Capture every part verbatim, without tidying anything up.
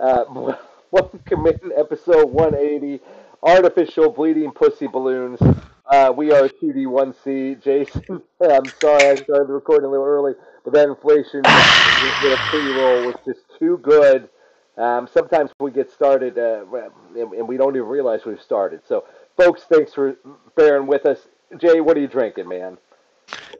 Uh, welcome in episode one eighty, Artificial Bleeding Pussy Balloons. Uh, we are T D one C. Jason, I'm sorry I started the recording a little early, but that inflation with a pre-roll was just too good. Um, sometimes we get started uh, and, and we don't even realize we've started. So, folks, thanks for bearing with us. Jay, what are you drinking, man?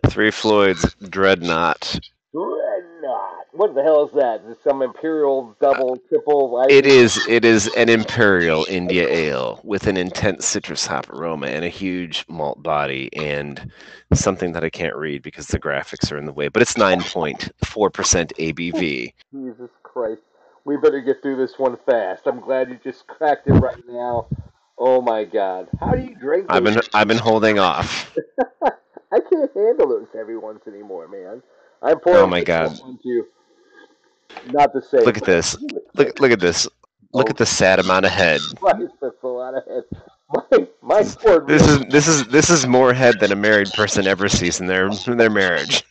Three Floyds Dreadnought. Dreadnought. What the hell is that? Is it some imperial double, triple? Uh, it is. It is an imperial India ale with an intense citrus hop aroma and a huge malt body and something that I can't read because the graphics are in the way. But it's nine point four percent A B V. Jesus Christ. We better get through this one fast. I'm glad you just cracked it right now. Oh my God! How do you drink this? I've been I've been holding off. I can't handle those heavy ones anymore, man. I'm pouring. Oh my God! You. Not the same. Look at this. Look look at this. Look oh, at the sad amount of head. Christ, that's a lot of head. My my poor. This is this is this is more head than a married person ever sees in their in their marriage.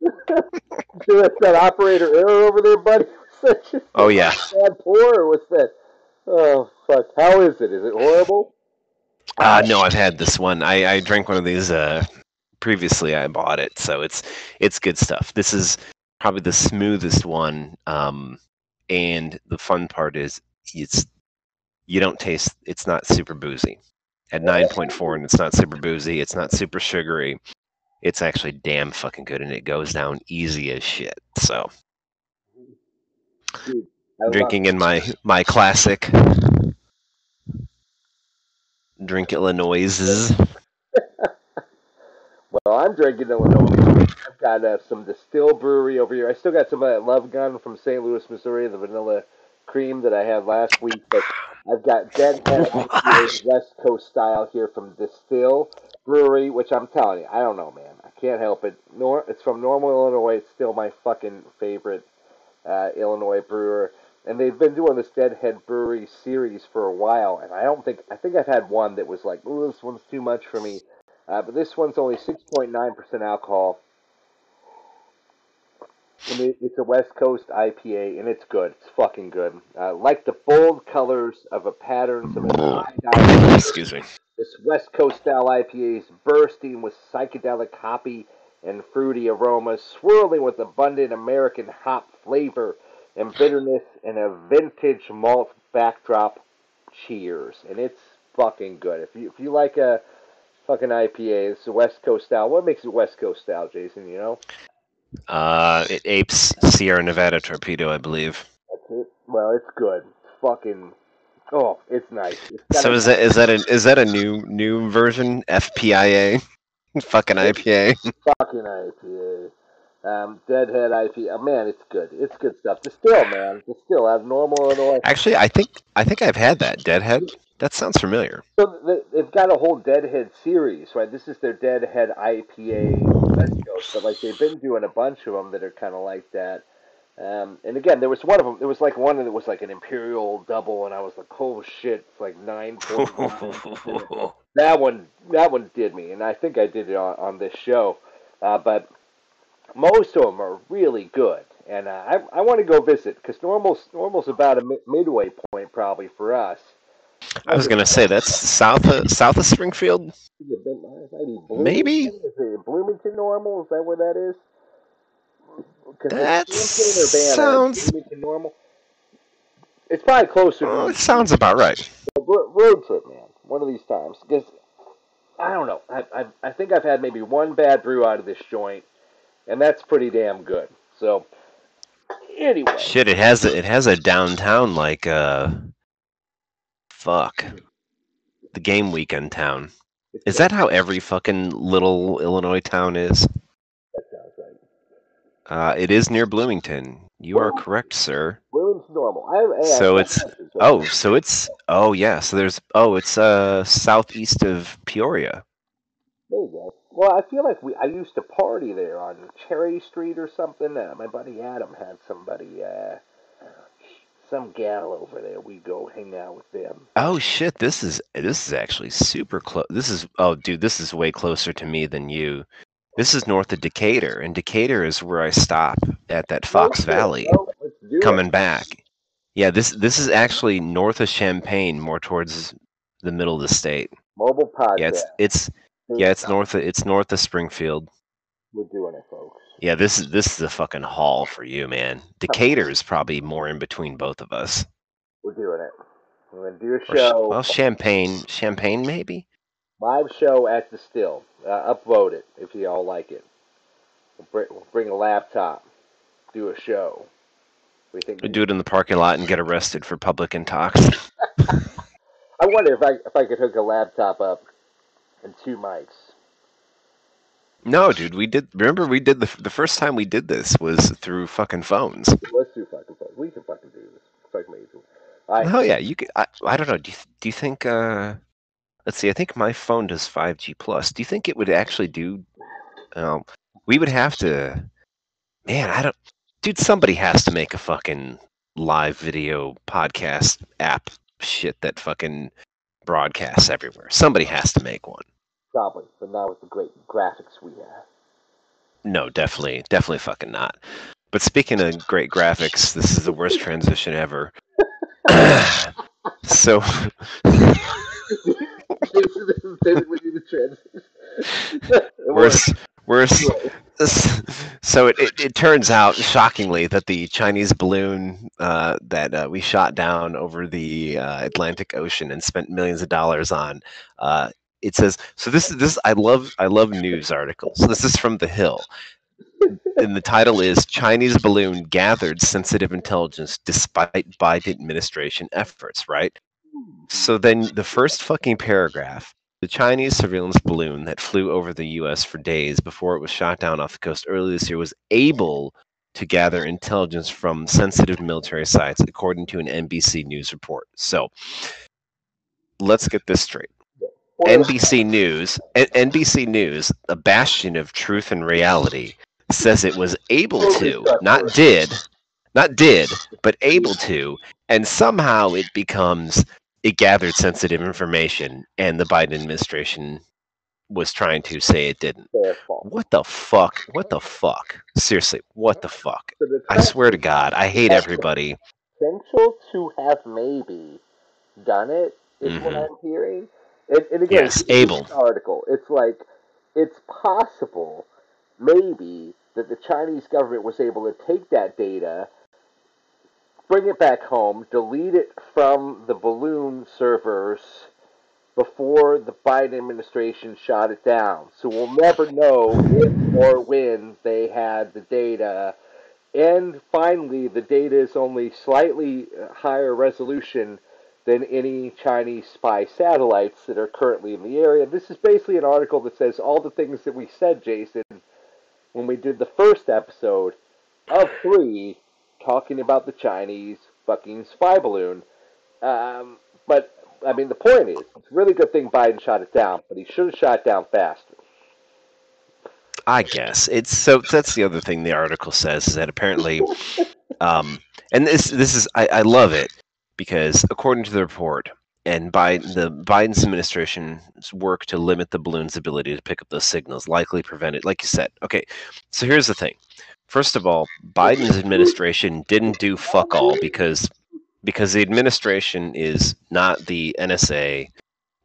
Dude, that's that operator error over there, buddy. Oh yeah. Bad pour or what's that? Oh fuck! How is it? Is it horrible? Uh no, I've had this one. I, I drank one of these uh previously. I bought it, so it's it's good stuff. This is probably the smoothest one. Um, and the fun part is it's you don't taste. It's not super boozy. At nine point four, and it's not super boozy. It's not super sugary. It's actually damn fucking good, and it goes down easy as shit. So. Dude, drinking in my, my classic drink Illinoises. Well, I'm drinking Illinois. I've got uh, some Distill Brewery over here. I still got some of that Love Gun from Saint Louis, Missouri, the vanilla cream that I had last week. But I've got Deadhead West Coast style here from Distill Brewery, which I'm telling you, I don't know, man. I can't help it. Nor- it's from Normal, Illinois. It's still my fucking favorite Uh, Illinois brewer, and they've been doing this Deadhead Brewery series for a while, and I don't think, I think I've had one that was like, oh, this one's too much for me, uh, but this one's only six point nine percent alcohol, and it, it's a West Coast I P A, and it's good, it's fucking good. Uh, like the bold colors of a pattern, some a excuse me, this West Coast style I P A is bursting with psychedelic hoppy and fruity aromas, swirling with abundant American hop flavor and bitterness and a vintage malt backdrop. Cheers. And it's fucking good. If you if you like a fucking I P A, it's a West Coast style. What makes it West Coast style, Jason, you know? Uh, it apes Sierra Nevada Torpedo, I believe. That's it. Well, it's good. It's fucking... Oh, it's nice. It's so is that is that a, is that a new new version? F P I A? Fucking I P A. Fucking I P A. Um, Deadhead I P A. Oh, man, it's good. It's good stuff. Distill, man. Distill. Out of Normal, Illinois. Actually, I think I think I've had that. Deadhead? That sounds familiar. So they've got a whole Deadhead series, right? This is their Deadhead I P A. Let's go. But, like, they've been doing a bunch of them that are kind of like that. Um, and, again, there was one of them. There was, like, one that was, like, an Imperial double, and I was like, oh, shit. It's, like, nine point nine. That one, that one did me, and I think I did it on, on this show. Uh, but most of them are really good, and uh, I I want to go visit because Normal's Normal's about a mi- midway point probably for us. I was gonna say that's south of south of Springfield. Maybe is it Bloomington Normal? Is that where that is? That sounds Bloomington Normal. It's probably closer. Oh, it sounds about right. Road trip, man. One of these times, because I don't know. I, I I think I've had maybe one bad brew out of this joint, and that's pretty damn good. So anyway, shit, it has a, it has a downtown like uh, fuck, the game weekend town. Is that how every fucking little Illinois town is? That sounds right. Uh, it is near Bloomington. You are correct, sir. Bloomington Normal. I, I, so I, I, it's oh, so it's oh yeah. So there's oh, it's uh southeast of Peoria. There you go. Well, I feel like we I used to party there on Cherry Street or something. Uh, my buddy Adam had somebody, uh, some gal over there. We go hang out with them. Oh shit! This is this is actually super close. This is oh dude, this is way closer to me than you. This is north of Decatur, and Decatur is where I stop at that Fox Valley coming back. Yeah, this this is actually north of Champaign, more towards the middle of the state. Mobile podcast. Yeah, it's, it's yeah, it's north of, it's north of Springfield. We're doing it, folks. Yeah, this is this is a fucking haul for you, man. Decatur is probably more in between both of us. We're doing it. We're gonna do a show. Or, well, Champaign, Champaign, maybe. Live show at the Distill. Uh, upload it if you all like it. We'll bring, we'll bring a laptop. Do a show. We think we do it in the parking lot and get arrested for public intox. I wonder if I if I could hook a laptop up and two mics. No, dude, we did. Remember, we did the the first time we did this was through fucking phones. Let's do fucking phones. We can fucking do this. It's fucking amazing. Right. Hell yeah, you can. I, I don't know. Do you do you think? Uh, let's see. I think my phone does five G plus. Do you think it would actually do? Um, we would have to. Man, I don't. Dude, somebody has to make a fucking live video podcast app shit that fucking broadcasts everywhere. Somebody has to make one. Probably, but not with the great graphics we have. No, definitely, definitely fucking not. But speaking of great graphics, this is the worst transition ever. So... this is basically the transition. Worse, worse... So it, it, it turns out, shockingly, that the Chinese balloon uh, that uh, we shot down over the uh, Atlantic Ocean and spent millions of dollars on, uh, it says. So this is this. I love I love news articles. This is from The Hill, and the title is "Chinese balloon gathered sensitive intelligence despite Biden administration efforts." Right. So then the first fucking paragraph. The Chinese surveillance balloon that flew over the U S for days before it was shot down off the coast early this year was able to gather intelligence from sensitive military sites, according to an N B C News report. So let's get this straight. N B C News, N B C News, a bastion of truth and reality, says it was able to, not did, not did, but able to, and somehow it becomes... It gathered sensitive information, and the Biden administration was trying to say it didn't. What the fuck? What the fuck? Seriously, what the fuck? I swear to God, I hate everybody. Essential to have maybe done it is mm-hmm. what I'm hearing. And, and again, yes, able. Article. It's like it's possible, maybe, that the Chinese government was able to take that data. Bring it back home, delete it from the balloon servers before the Biden administration shot it down. So we'll never know if or when they had the data. And finally, the data is only slightly higher resolution than any Chinese spy satellites that are currently in the area. This is basically an article that says all the things that we said, Jason, when we did the first episode of three... talking about the Chinese fucking spy balloon. Um, but, I mean, the point is, it's a really good thing Biden shot it down, but he should have shot it down faster. I guess. It's so that's the other thing the article says, is that apparently, um, and this this is, I, I love it, because according to the report, and by the Biden's administration's work to limit the balloon's ability to pick up those signals, likely prevented, like you said. Okay, so here's the thing. First of all, Biden's administration didn't do fuck all because because the administration is not the N S A,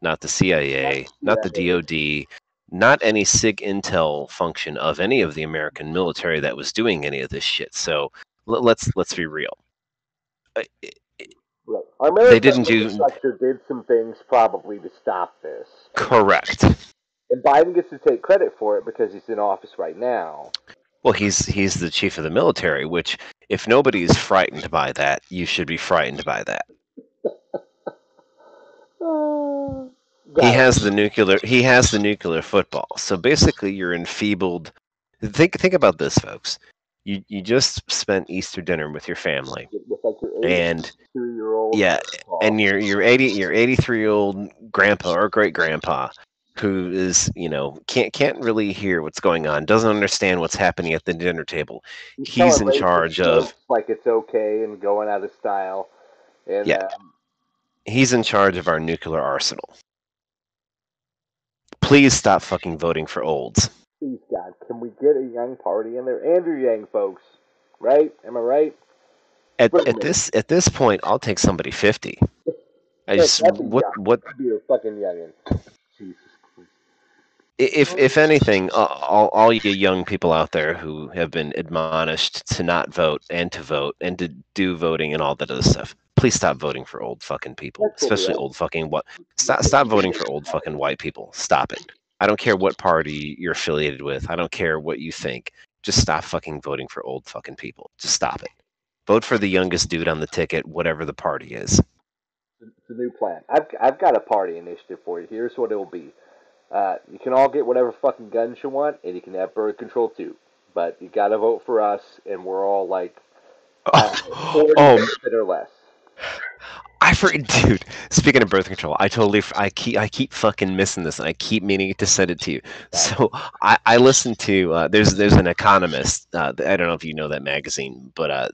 not the C I A, not the D O D, not any SIG intel function of any of the American military that was doing any of this shit. So l- let's let's be real. I, Right. Our they didn't do. Structure did some things probably to stop this. Correct. And Biden gets to take credit for it because he's in office right now. Well, he's he's the chief of the military, which, if nobody's frightened by that, you should be frightened by that. uh, yeah. He has the nuclear. He has the nuclear football. So basically, you're enfeebled. Think think about this, folks. You you just spent Easter dinner with your family, and yeah, and your your eighty your eighty three year old grandpa or great grandpa, who is you know can't can't really hear what's going on, doesn't understand what's happening at the dinner table. He's, He's in charge of like it's okay and going out of style. And, yeah, um, he's in charge of our nuclear arsenal. Please stop fucking voting for olds. Please, God, can we get a Yang party in there? Andrew Yang, folks, right? Am I right? At, at this at this point, I'll take somebody fifty. I just hey, what yuck. what that'd be a fucking yuckin'. Jesus Christ. If if anything, all all you young people out there who have been admonished to not vote and to vote and to do voting and all that other stuff, please stop voting for old fucking people, That's especially cool, old fucking what. Stop stop voting for old fucking white people. Stop it. I don't care what party you're affiliated with. I don't care what you think. Just stop fucking voting for old fucking people. Just stop it. Vote for the youngest dude on the ticket, whatever the party is. It's a new plan. I've I've got a party initiative for you. Here's what it'll be. Uh, you can all get whatever fucking guns you want, and you can have birth control too. But you gotta vote for us, and we're all like uh, forty oh. or less. I for dude. Speaking of birth control, I totally I keep I keep fucking missing this, and I keep meaning to send it to you. So I, I listened to uh, there's there's an economist. Uh, I don't know if you know that magazine, but uh,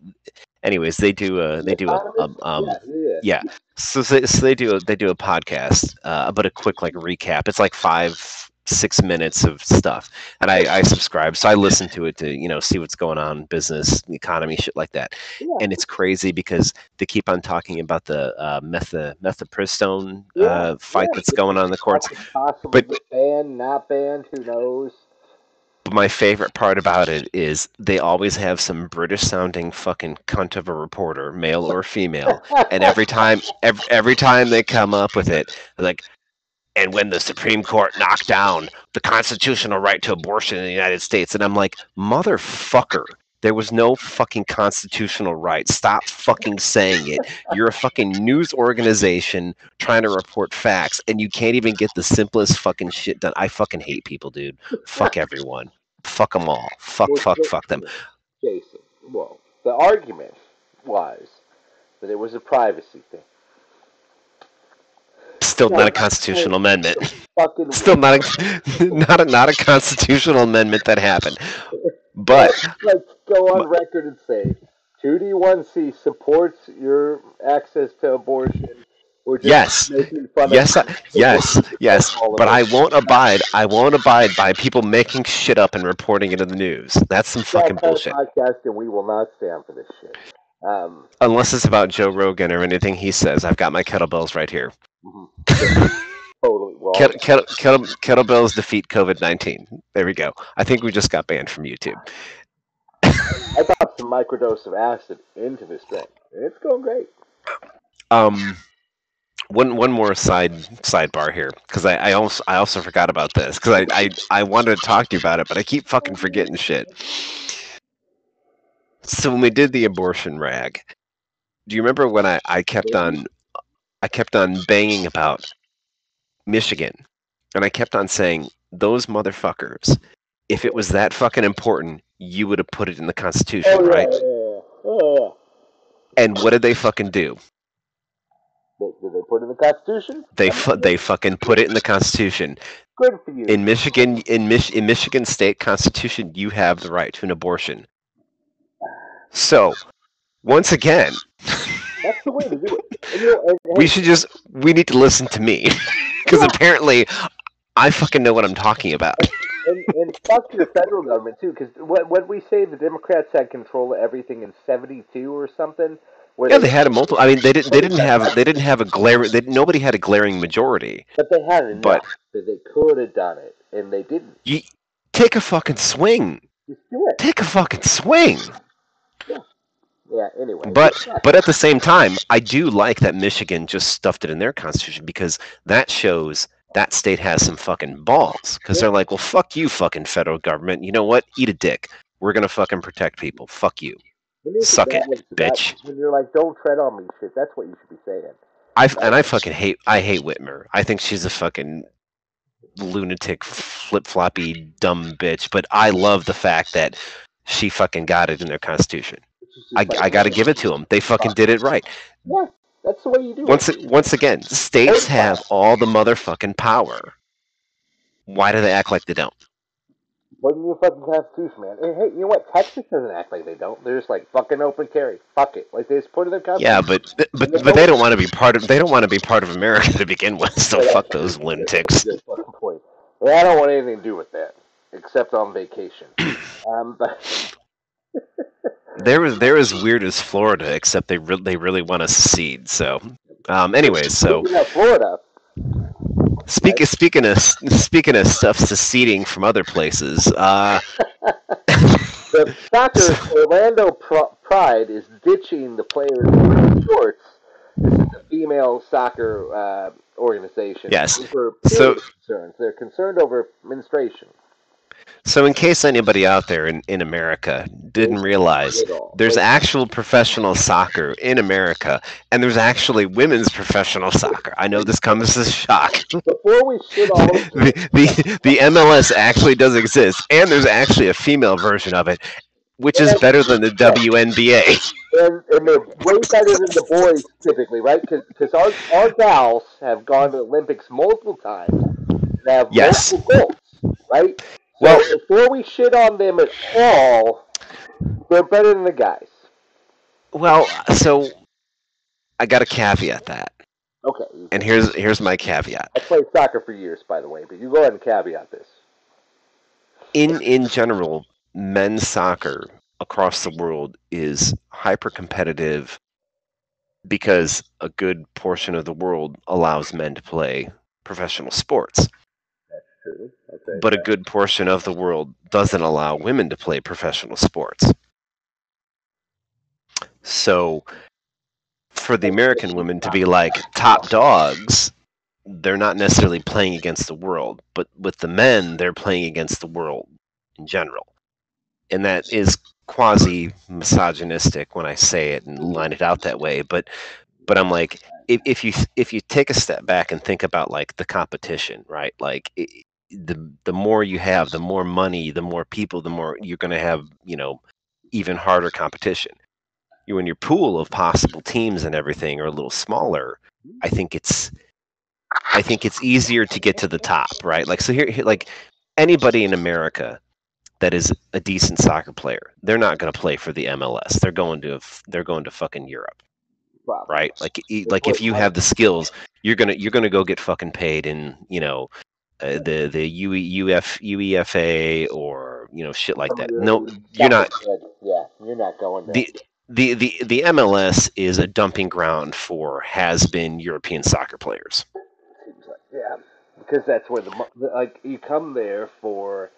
anyways, they do a they do a um, um yeah, yeah. yeah. So, so they do a, they do a podcast, uh, but a quick like recap. It's like five six minutes of stuff, and I, I subscribe, so I listen to it to you know see what's going on, business, economy, shit like that. Yeah. And it's crazy because they keep on talking about the uh, mifepristone yeah. uh, fight yeah. that's going on in the courts. But banned, not banned, who knows? But my favorite part about it is they always have some British-sounding fucking cunt of a reporter, male or female, and every time every, every time they come up with it, they're like. And when the Supreme Court knocked down the constitutional right to abortion in the United States, and I'm like, motherfucker, there was no fucking constitutional right. Stop fucking saying it. You're a fucking news organization trying to report facts, and you can't even get the simplest fucking shit done. I fucking hate people, dude. Fuck everyone. Fuck them all. Fuck, well, fuck, Jason, fuck them. Jason, well, the argument was that it was a privacy thing. Still not a constitutional amendment. Still not a not a not a constitutional amendment that happened. But let's go on record and say two D one C supports your access to abortion. We're just yes, making fun yes, of I, yes, yes. But I won't abide. I won't abide by people making shit up and reporting it in the news. That's some fucking bullshit. Podcast, and we will not stand for this shit. Um, Unless it's about Joe Rogan or anything he says. I've got my kettlebells right here. Mm-hmm. Totally wrong. Kettle, kettle, kettle, kettlebells defeat COVID nineteen. There we go. I think we just got banned from YouTube. I popped a microdose of acid into this thing. It's going great. Um, one one more side sidebar here, because I, I also I also forgot about this because I, I I wanted to talk to you about it, but I keep fucking forgetting shit. So when we did the abortion rag, do you remember when I, I kept on? I kept on banging about Michigan, and I kept on saying, those motherfuckers, if it was that fucking important, you would have put it in the Constitution, oh, yeah, right? Yeah, yeah, yeah. And what did they fucking do? Did, did they put it in the Constitution? They fu- they fucking put it in the Constitution. Good for you. In Michigan, in, Mich- in Michigan State Constitution, you have the right to an abortion. So, once again... That's the way to do it. And you know, and, and we should just, we need to listen to me. Because yeah. apparently, I fucking know what I'm talking about. and, and fuck the federal government, too. Because when, when we say the Democrats had control of everything in seventy-two or something. Yeah, they, they had a multiple, I mean, they didn't, they didn't have, they didn't have a glaring, they, nobody had a glaring majority. But they had enough but, that they could have done it, and they didn't. You, take a fucking swing. Just do it. Take a fucking swing. Yeah. Yeah, anyway. But but at the same time, I do like that Michigan just stuffed it in their constitution because that shows that state has some fucking balls. Because they're like, well, fuck you, fucking federal government. You know what? Eat a dick. We're going to fucking protect people. Fuck you. Suck it, bitch. When you're like, don't tread on me, shit. That's what you should be saying. I And I fucking hate, I hate Whitmer. I think she's a fucking lunatic, flip-floppy, dumb bitch. But I love the fact that she fucking got it in their constitution. I, I got to give it to them. They fucking did it right. Yeah, that's the way you do once, it. Once again, states have all the motherfucking power. Why do they act like they don't? What in your fucking constitution, man? And hey, you know what? Texas doesn't act like they don't. They're just like fucking open carry. Fuck it. Like they just put it in their constitution. Yeah, but but, but they don't want to be part of. They don't want to be part of America to begin with. So fuck those lunatics. Well, I don't want anything to do with that, except on vacation. Um, but. There was there as weird as Florida, except they re- they really want to secede. So, um, anyways, so speaking of Florida. Speak, right. Speaking of speaking of stuff seceding from other places, uh, the soccer Orlando Pride is ditching the players in sports. This is the female soccer uh, organization. Yes. For so concerns, they're concerned over menstruation. So in case anybody out there in, in America didn't realize, there's actual professional soccer in America, and there's actually women's professional soccer. I know this comes as a shock. Before we shit all over the, the, the M L S actually does exist, and there's actually a female version of it, which is better than the W N B A. And, and they're way better than the boys typically, right? Because our, our gals have gone to the Olympics multiple times. They have yes. multiple goals, right? So well, before we shit on them at all, they're better than the guys. Well, so I got a caveat that. Okay. And here's here's my caveat. I played soccer for years, by the way, but you go ahead and caveat this. In in general, men's soccer across the world is hyper competitive because a good portion of the world allows men to play professional sports. Okay, but yeah. a good portion of the world doesn't allow women to play professional sports. So for the American women to be like top dogs, they're not necessarily playing against the world. But with the men, they're playing against the world in general. And that is quasi-misogynistic when I say it and line it out that way. But but I'm like, if, if you if you take a step back and think about like the competition, right? Like it, the the more you have, the more money, the more people, the more you're going to have, you know, even harder competition. You and your pool of possible teams and everything are a little smaller. I think it's I think it's easier to get to the top, right? Like so here, here like anybody in America that is a decent soccer player, they're not going to play for the M L S. They're going to they're going to fucking Europe. Wow. Right? Like like if you have the skills, you're going to you're going to go get fucking paid in, you know, Uh, the the U Uf UEFA or you know shit like that. No, you're not. Yeah, you're not going there. The the the the M L S is a dumping ground for has been European soccer players. Yeah, because that's where the like you come there for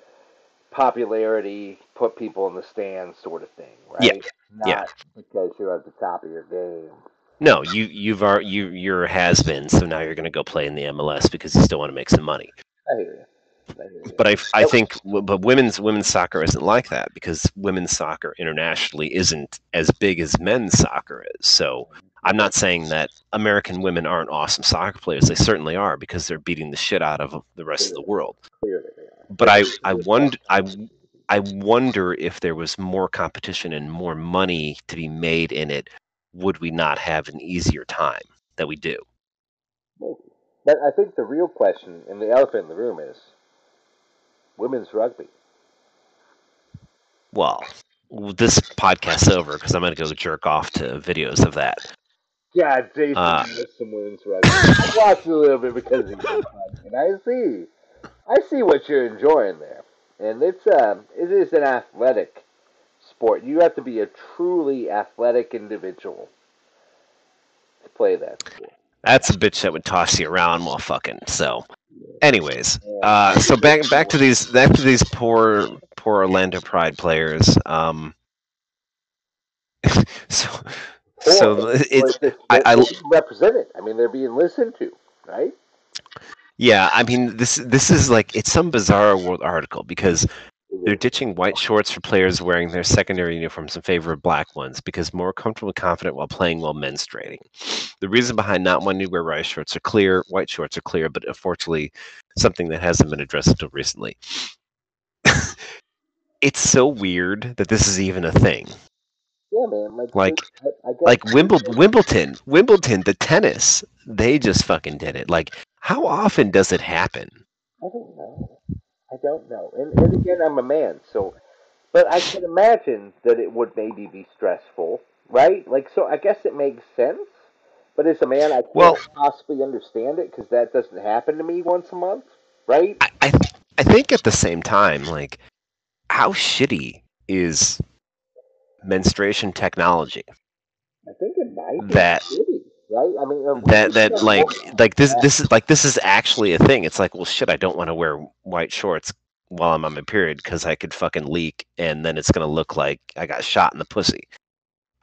popularity, put people in the stands, sort of thing, right? Yeah, not yeah. Because you're at the top of your game. No, you you've are you you're a has been, so now you're going to go play in the M L S because you still want to make some money. I hear you. I hear you. But I, I think but women's women's soccer isn't like that because women's soccer internationally isn't as big as men's soccer is. So I'm not saying that American women aren't awesome soccer players. They certainly are because they're beating the shit out of the rest of the world. But I I wonder I I wonder if there was more competition and more money to be made in it, would we not have an easier time that we do? Maybe. But I think the real question and the elephant in the room is women's rugby. Well, this podcast's over because I'm going to go jerk off to videos of that. Yeah, Jason uh, missed some women's rugby. I watched a little bit because of your and I see, I see what you're enjoying there, and it's um, it is an athletic sport. You have to be a truly athletic individual to play that sport. That's a bitch that would toss you around while fucking. So, anyways, uh, so back back to these back to these poor poor Orlando Pride players. Um, so so it's I, I represented. I mean, they're being listened to, right? Yeah, I mean this this is like it's some bizarre world article because they're ditching white shorts for players wearing their secondary uniforms in favor of black ones because more comfortable and confident while playing while menstruating. The reason behind not wanting to wear white shorts are clear. White shorts are clear, but unfortunately, something that hasn't been addressed until recently. It's so weird that this is even a thing. Yeah, man. Like, like, I, I like Wimbledon, Wimbledon, Wimbledon, the tennis. They just fucking did it. Like, how often does it happen? I don't know. I don't know. And, and again, I'm a man, so... But I can imagine that it would maybe be stressful, right? Like, so I guess it makes sense. But as a man, I can't well, possibly understand it because that doesn't happen to me once a month, right? I I, th- I think at the same time, like, how shitty is menstruation technology. I think it might be that shitty, right? I mean, um, that that like like this this is like this is actually a thing. It's like, well, shit, I don't want to wear white shorts while I'm on my period because I could fucking leak, and then it's gonna look like I got shot in the pussy.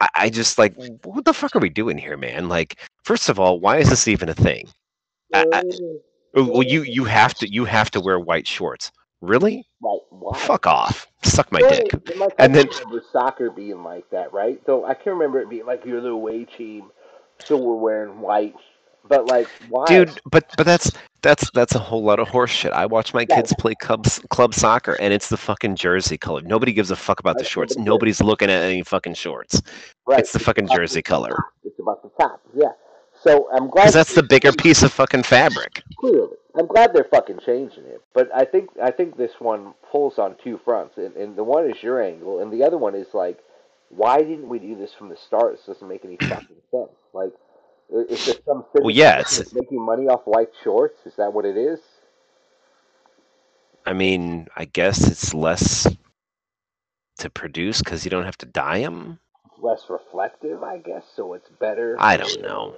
I, I just like, what the fuck are we doing here, man? Like, first of all, why is this even a thing? I, I, well, you you have to you have to wear white shorts. Really? Like, why? Fuck off. Suck my right. dick. Like, and I then remember soccer being like that, right? So I can remember it being like, you're the away team, so we're wearing white. But like, why? Dude, but but that's that's that's a whole lot of horse shit. I watch my kids play club club soccer, and it's the fucking jersey color. Nobody gives a fuck about the shorts. Nobody's looking at any fucking shorts. Right. It's the fucking jersey color. It's about the top. Yeah. So I'm glad, because that's the bigger piece of fucking fabric. Clearly, I'm glad they're fucking changing it. But I think I think this one pulls on two fronts, and, and the one is your angle, and the other one is like, why didn't we do this from the start? This doesn't make any fucking sense. Like, is there some well, yeah, it's making money off white shorts? Is that what it is? I mean, I guess it's less to produce because you don't have to dye them. It's less reflective, I guess, so it's better. I don't know.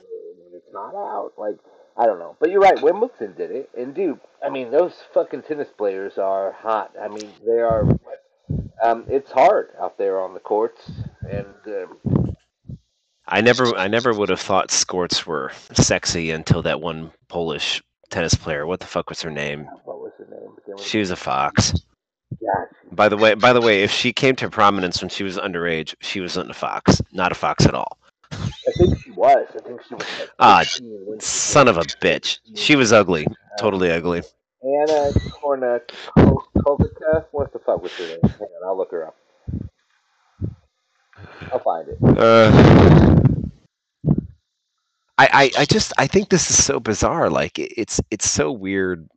Not out, like, I don't know, but you're right. Wimbledon did it, and dude, I mean, those fucking tennis players are hot. I mean, they are. Um, it's hard out there on the courts, and um, I never, I never would have thought skirts were sexy until that one Polish tennis player. What the fuck was her name? What was her name? She was a fox. Yeah. By the way, by the way, if she came to prominence when she was underage, she wasn't a fox. Not a fox at all. I think she was. I think she was. Like, ah, son of a bitch. She was ugly. Uh, totally ugly. Anna Kournikova. What the fuck was her name? Hang on, I'll look her up. I'll find it. Uh, I, I, I just, I think this is so bizarre. Like, it's, it's so weird.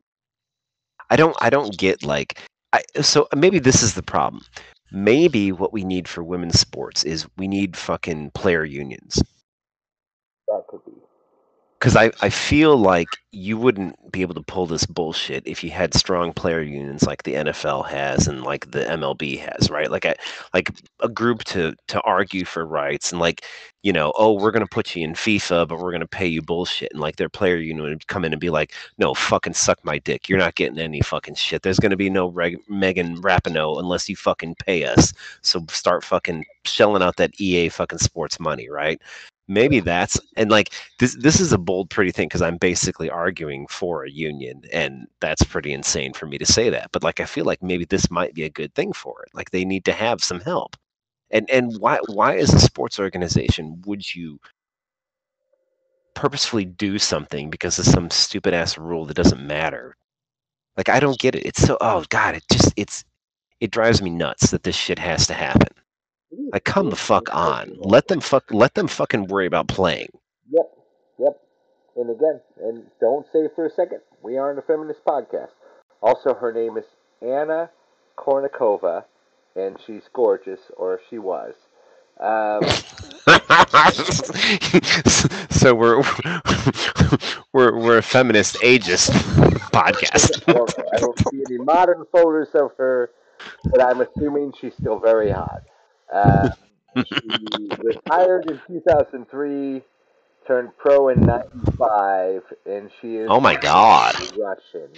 I don't, I don't get like, I. So maybe this is the problem. Maybe what we need for women's sports is we need fucking player unions. That could be. Because I, I feel like you wouldn't be able to pull this bullshit if you had strong player unions like the N F L has and like the M L B has, right? Like a, like a group to, to argue for rights and like, you know, oh, we're going to put you in FIFA, but we're going to pay you bullshit. And like their player union would come in and be like, no, fucking suck my dick. You're not getting any fucking shit. There's going to be no Reg- Megan Rapinoe unless you fucking pay us. So start fucking shelling out that E A fucking sports money, right? Maybe that's, and like this this is a bold, pretty thing because I'm basically arguing for a union, and that's pretty insane for me to say that. But like, I feel like maybe this might be a good thing for it. Like, they need to have some help. And and why why as a sports organization would you purposefully do something because of some stupid ass rule that doesn't matter? Like, I don't get it. It's so, oh god, it just it's it drives me nuts that this shit has to happen. Like, come the fuck on. Let them fuck. Let them fucking worry about playing. Yep, yep. And again, and don't say for a second, we aren't a feminist podcast. Also, her name is Anna Kournikova, and she's gorgeous, or she was. Um, so we're we're we're a feminist ageist podcast. I don't see any modern photos of her, but I'm assuming she's still very hot. Uh, she retired in two thousand three, turned pro in ninety-five, and she is oh my god Russian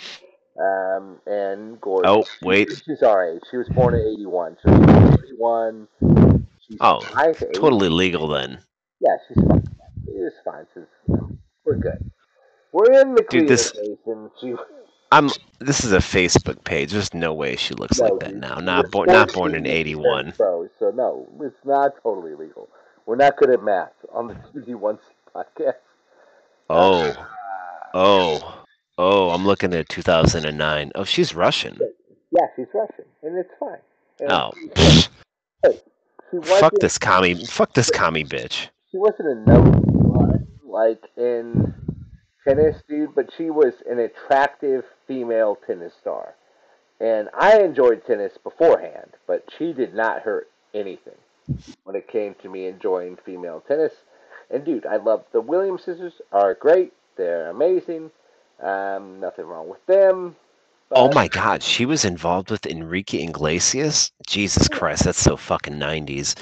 um, and gorgeous. Oh wait, she's our age. She was born in eighty-one. So she's forty-one. She's oh, totally legal then. Yeah, she's fine. It is fine. She's, you know, we're good. We're in the clear. Dude, this... she... I'm. This is a Facebook page. There's no way she looks no, like that now. Not born. Not born in eighty-one. So no, it's not totally legal. We're not good at math on the T D one podcast. Oh, uh, oh, oh! I'm looking at two thousand nine. Oh, she's Russian. Yeah, she's Russian, and it's fine. And oh, she, hey, she fuck this commie! Fuck this commie bitch. She wasn't a no like in tennis, dude, but she was an attractive female tennis star. And I enjoyed tennis beforehand, but she did not hurt anything when it came to me enjoying female tennis. And, dude, I love the Williams sisters. Are great. They're amazing. Um, nothing wrong with them. But... oh, my God. She was involved with Enrique Iglesias? Jesus Christ, that's so fucking nineties.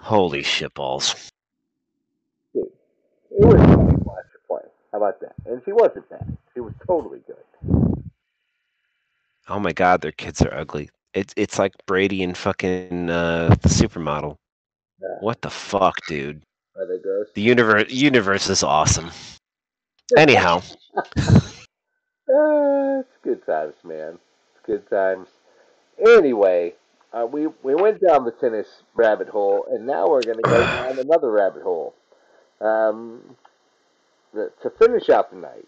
Holy shitballs. Dude, it was a funny monster play. How about that? And she wasn't that. She was totally good. Oh my god, their kids are ugly. It's it's like Brady and fucking uh, the supermodel. Yeah. What the fuck, dude? Are they gross? The universe universe is awesome. Anyhow. Uh, it's good times, man. It's good times. Anyway, uh, we we went down the tennis rabbit hole, and now we're going to go down another rabbit hole. Um, the, to finish out the night,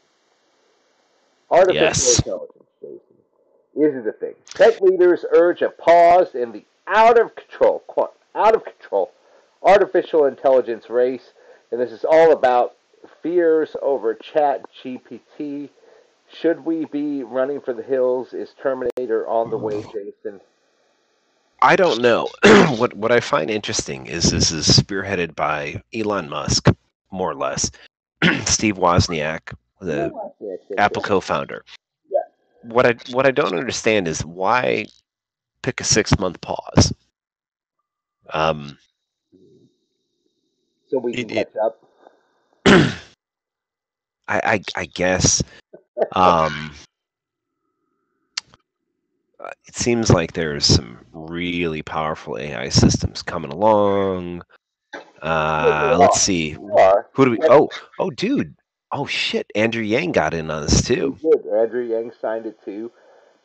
artificial yes. intelligence, Jason, is the thing. Tech leaders urge a pause in the out of control, quote, out of control artificial intelligence race, and this is all about fears over Chat G P T. Should we be running for the hills? Is Terminator on the way, Jason? I don't know. What what I find interesting is this is spearheaded by Elon Musk, more or less. Steve Wozniak, the Wozniak, Apple co-founder. Yeah. What I what I don't understand is why pick a six-month pause. Um, so we can it, catch up. I, I I guess. Um, it seems like there's some really powerful A I systems coming along. Uh, let's see. Who do we? Oh, oh, dude. Oh, shit. Andrew Yang got in on this too. Andrew Yang signed it too,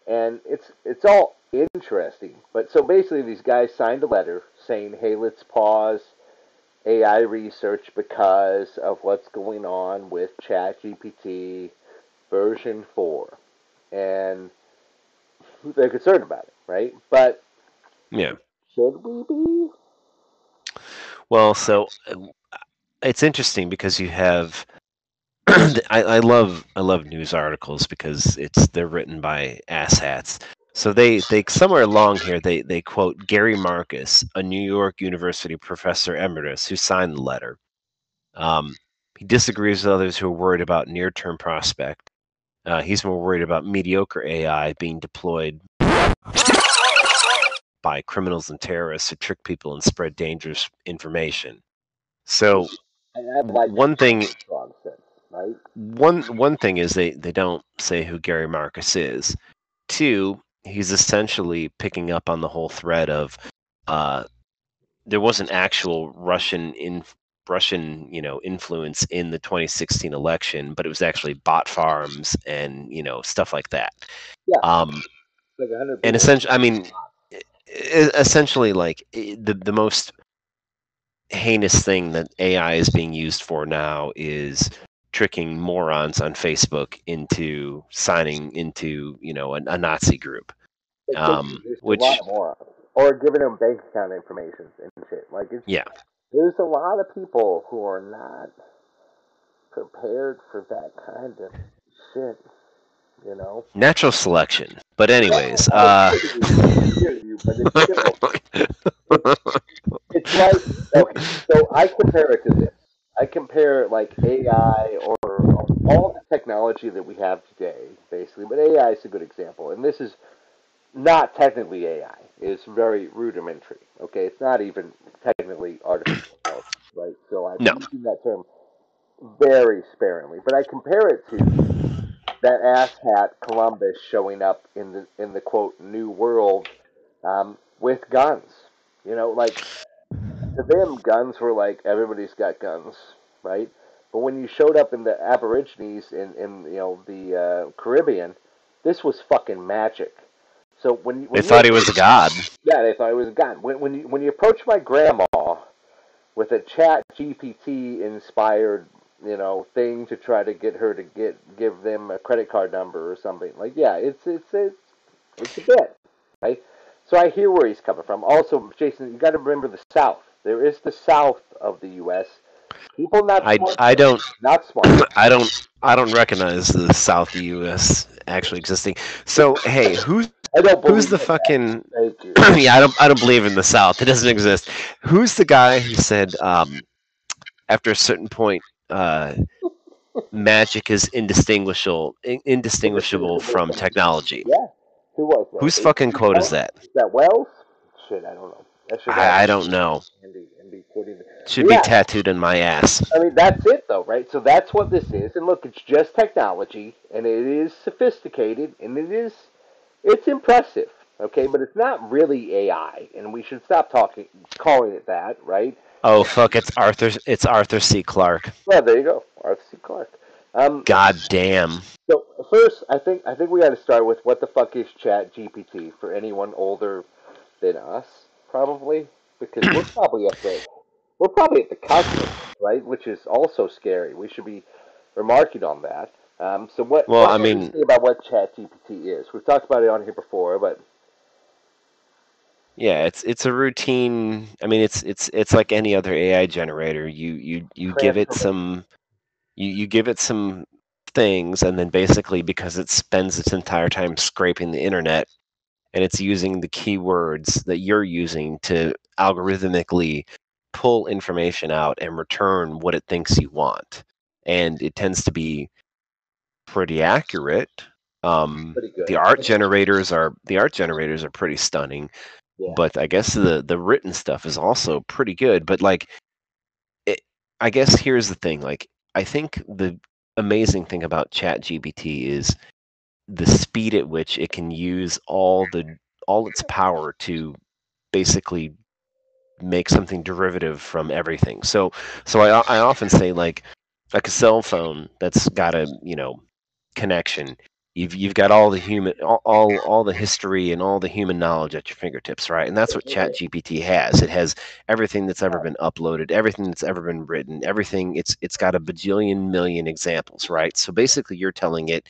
and it's it's all interesting. But so basically, these guys signed a letter saying, "Hey, let's pause A I research because of what's going on with Chat G P T." Version four, and they're concerned about it, right? But yeah, should we be? Well, so it's interesting because you have I, I love I love news articles because it's they're written by asshats. So they they somewhere along here they they quote Gary Marcus, a New York University professor emeritus who signed the letter. Um, he disagrees with others who are worried about near-term prospect. Uh, he's more worried about mediocre A I being deployed by criminals and terrorists who trick people and spread dangerous information. So, like one thing, sense, right? one one thing is they, they don't say who Gary Marcus is. Two, he's essentially picking up on the whole thread of uh, there wasn't actual Russian in. Russian, you know, influence in the twenty sixteen election, but it was actually bot farms and, you know, stuff like that. Yeah. Um, like and essentially, I mean, essentially, like the the most heinous thing that A I is being used for now is tricking morons on Facebook into signing into, you know, a, a Nazi group, um, there's which a lot of morons. Or giving them bank account information and shit. Like, it's, yeah. There's a lot of people who are not prepared for that kind of shit, you know? Natural selection. But anyways, yeah, uh... you, but it's, it's like, okay, so I compare it to this. I compare, like, A I or all the technology that we have today, basically, but A I is a good example. And this is not technically A I. It's very rudimentary, okay? It's not even technically artificial intelligence, right? So I'm no. using that term very sparingly. But I compare it to that asshat Columbus showing up in the, in the quote, New World um, with guns. You know, like, to them, guns were like, everybody's got guns, right? But when you showed up in the Aborigines in, in you know, the uh, Caribbean, this was fucking magic. So when, when they thought he was a god. Yeah, they thought he was a god. When when you, when you approach my grandma with a Chat G P T inspired, you know, thing to try to get her to get give them a credit card number or something, like yeah, it's it's it's it's a bit, right? So I hear where he's coming from. Also, Jason, you got to remember the South. There is the South of the U S People not I smart, I don't not smart. I don't I don't recognize the South of the U S actually existing. So hey, who's I don't believe Who's the fucking? yeah, I don't. I don't believe in the South. It doesn't exist. Who's the guy who said um, after a certain point, uh, magic is indistinguishable, indistinguishable from technology? Yeah. Who was that? Whose fucking quote is that? Is that Wells? Shit, I don't know. That should I, I don't know. And be, and be should yeah. be tattooed in my ass. I mean, that's it, though, right? So that's what this is. And look, it's just technology, and it is sophisticated, and it is it's impressive, okay? But it's not really A I, and we should stop talking calling it that, right? Oh, fuck, it's Arthur It's Arthur C. Clarke. Yeah, there you go, Arthur C. Clarke. Um, God damn. So first, I think I think we got to start with what the fuck is ChatGPT for anyone older than us, probably, because we're probably at the we're probably at the cusp, right? Which is also scary. We should be remarking on that. Um, so what? Well, what I mean, say about what ChatGPT is. We've talked about it on here before, but yeah, it's it's a routine. I mean, it's it's it's like any other A I generator. You you you give it some. You you give it some things, and then basically because it spends its entire time scraping the internet, and it's using the keywords that you're using to algorithmically pull information out and return what it thinks you want, and it tends to be pretty accurate. Um, pretty good. The art generators are the art generators are pretty stunning, yeah. But I guess the the written stuff is also pretty good. But like, it, I guess here's the thing, like. I think the amazing thing about ChatGPT is the speed at which it can use all the all its power to basically make something derivative from everything. So, so I I often say like like a cell phone that's got a you know connection. You've youve got all the human all all, all the history and all the human knowledge at your fingertips, right? And that's what ChatGPT has. It has everything that's ever been uploaded, everything that's ever been written, everything. It's it's got a bajillion million examples, right? So basically, you're telling it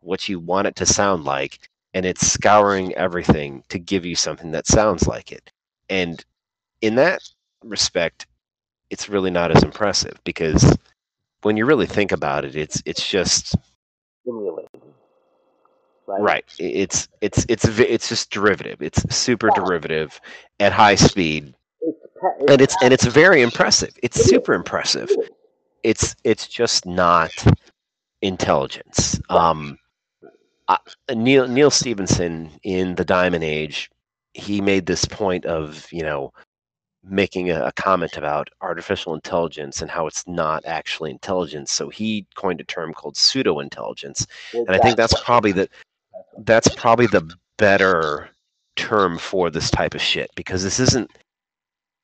what you want it to sound like, and it's scouring everything to give you something that sounds like it. And in that respect, it's really not as impressive because when you really think about it, it's it's just stimulating. Right. right. It's it's it's it's just derivative. It's super yeah. derivative at high speed, it's, it's, and it's and it's very impressive. It's it super is. impressive. It it's it's just not intelligence. Right. Um, I, Neil Neil Stephenson in the Diamond Age, he made this point of you know making a, a comment about artificial intelligence and how it's not actually intelligence. So he coined a term called pseudo intelligence, and I think that's probably the That's probably the better term for this type of shit because this isn't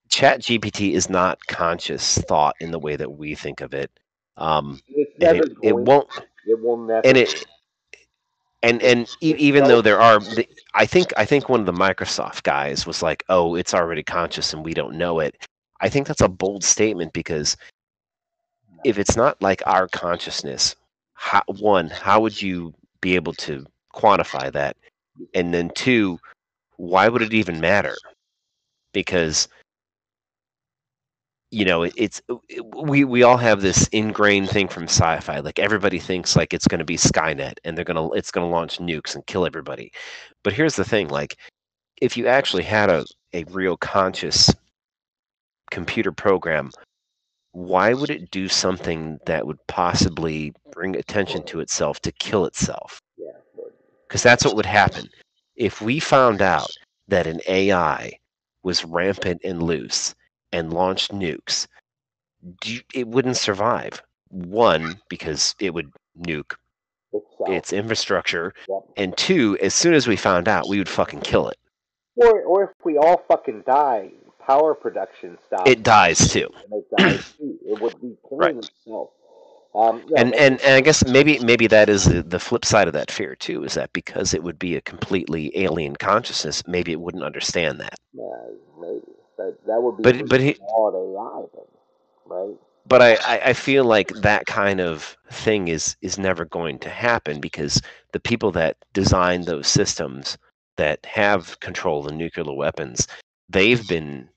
ChatGPT is not conscious thought in the way that we think of it. Um, it's never it, it won't. It will never. And it and and e even though there are, I think I think one of the Microsoft guys was like, "Oh, it's already conscious and we don't know it." I think that's a bold statement because if it's not like our consciousness, how, one, how would you be able to quantify that, and then two, why would it even matter? Because you know it, it's it, we we all have this ingrained thing from sci-fi. Like everybody thinks like it's going to be Skynet, and they're gonna it's gonna launch nukes and kill everybody. But here's the thing: like if you actually had a a real conscious computer program, why would it do something that would possibly bring attention to itself to kill itself? Because that's what would happen if we found out that an A I was rampant and loose and launched nukes. Do you, it wouldn't survive. One, because it would nuke its infrastructure, and two, as soon as we found out, we would fucking kill it. Or, or if we all fucking die, power production stops. It dies too. And it dies too. It would be killing itself. Um, yeah, and, and and I guess maybe maybe that is the, the flip side of that fear too, is that because it would be a completely alien consciousness, maybe it wouldn't understand that. Yeah, maybe that that would be. But but he, A I then, right? But I, I I feel like that kind of thing is is never going to happen because the people that design those systems that have control of nuclear weapons, they've been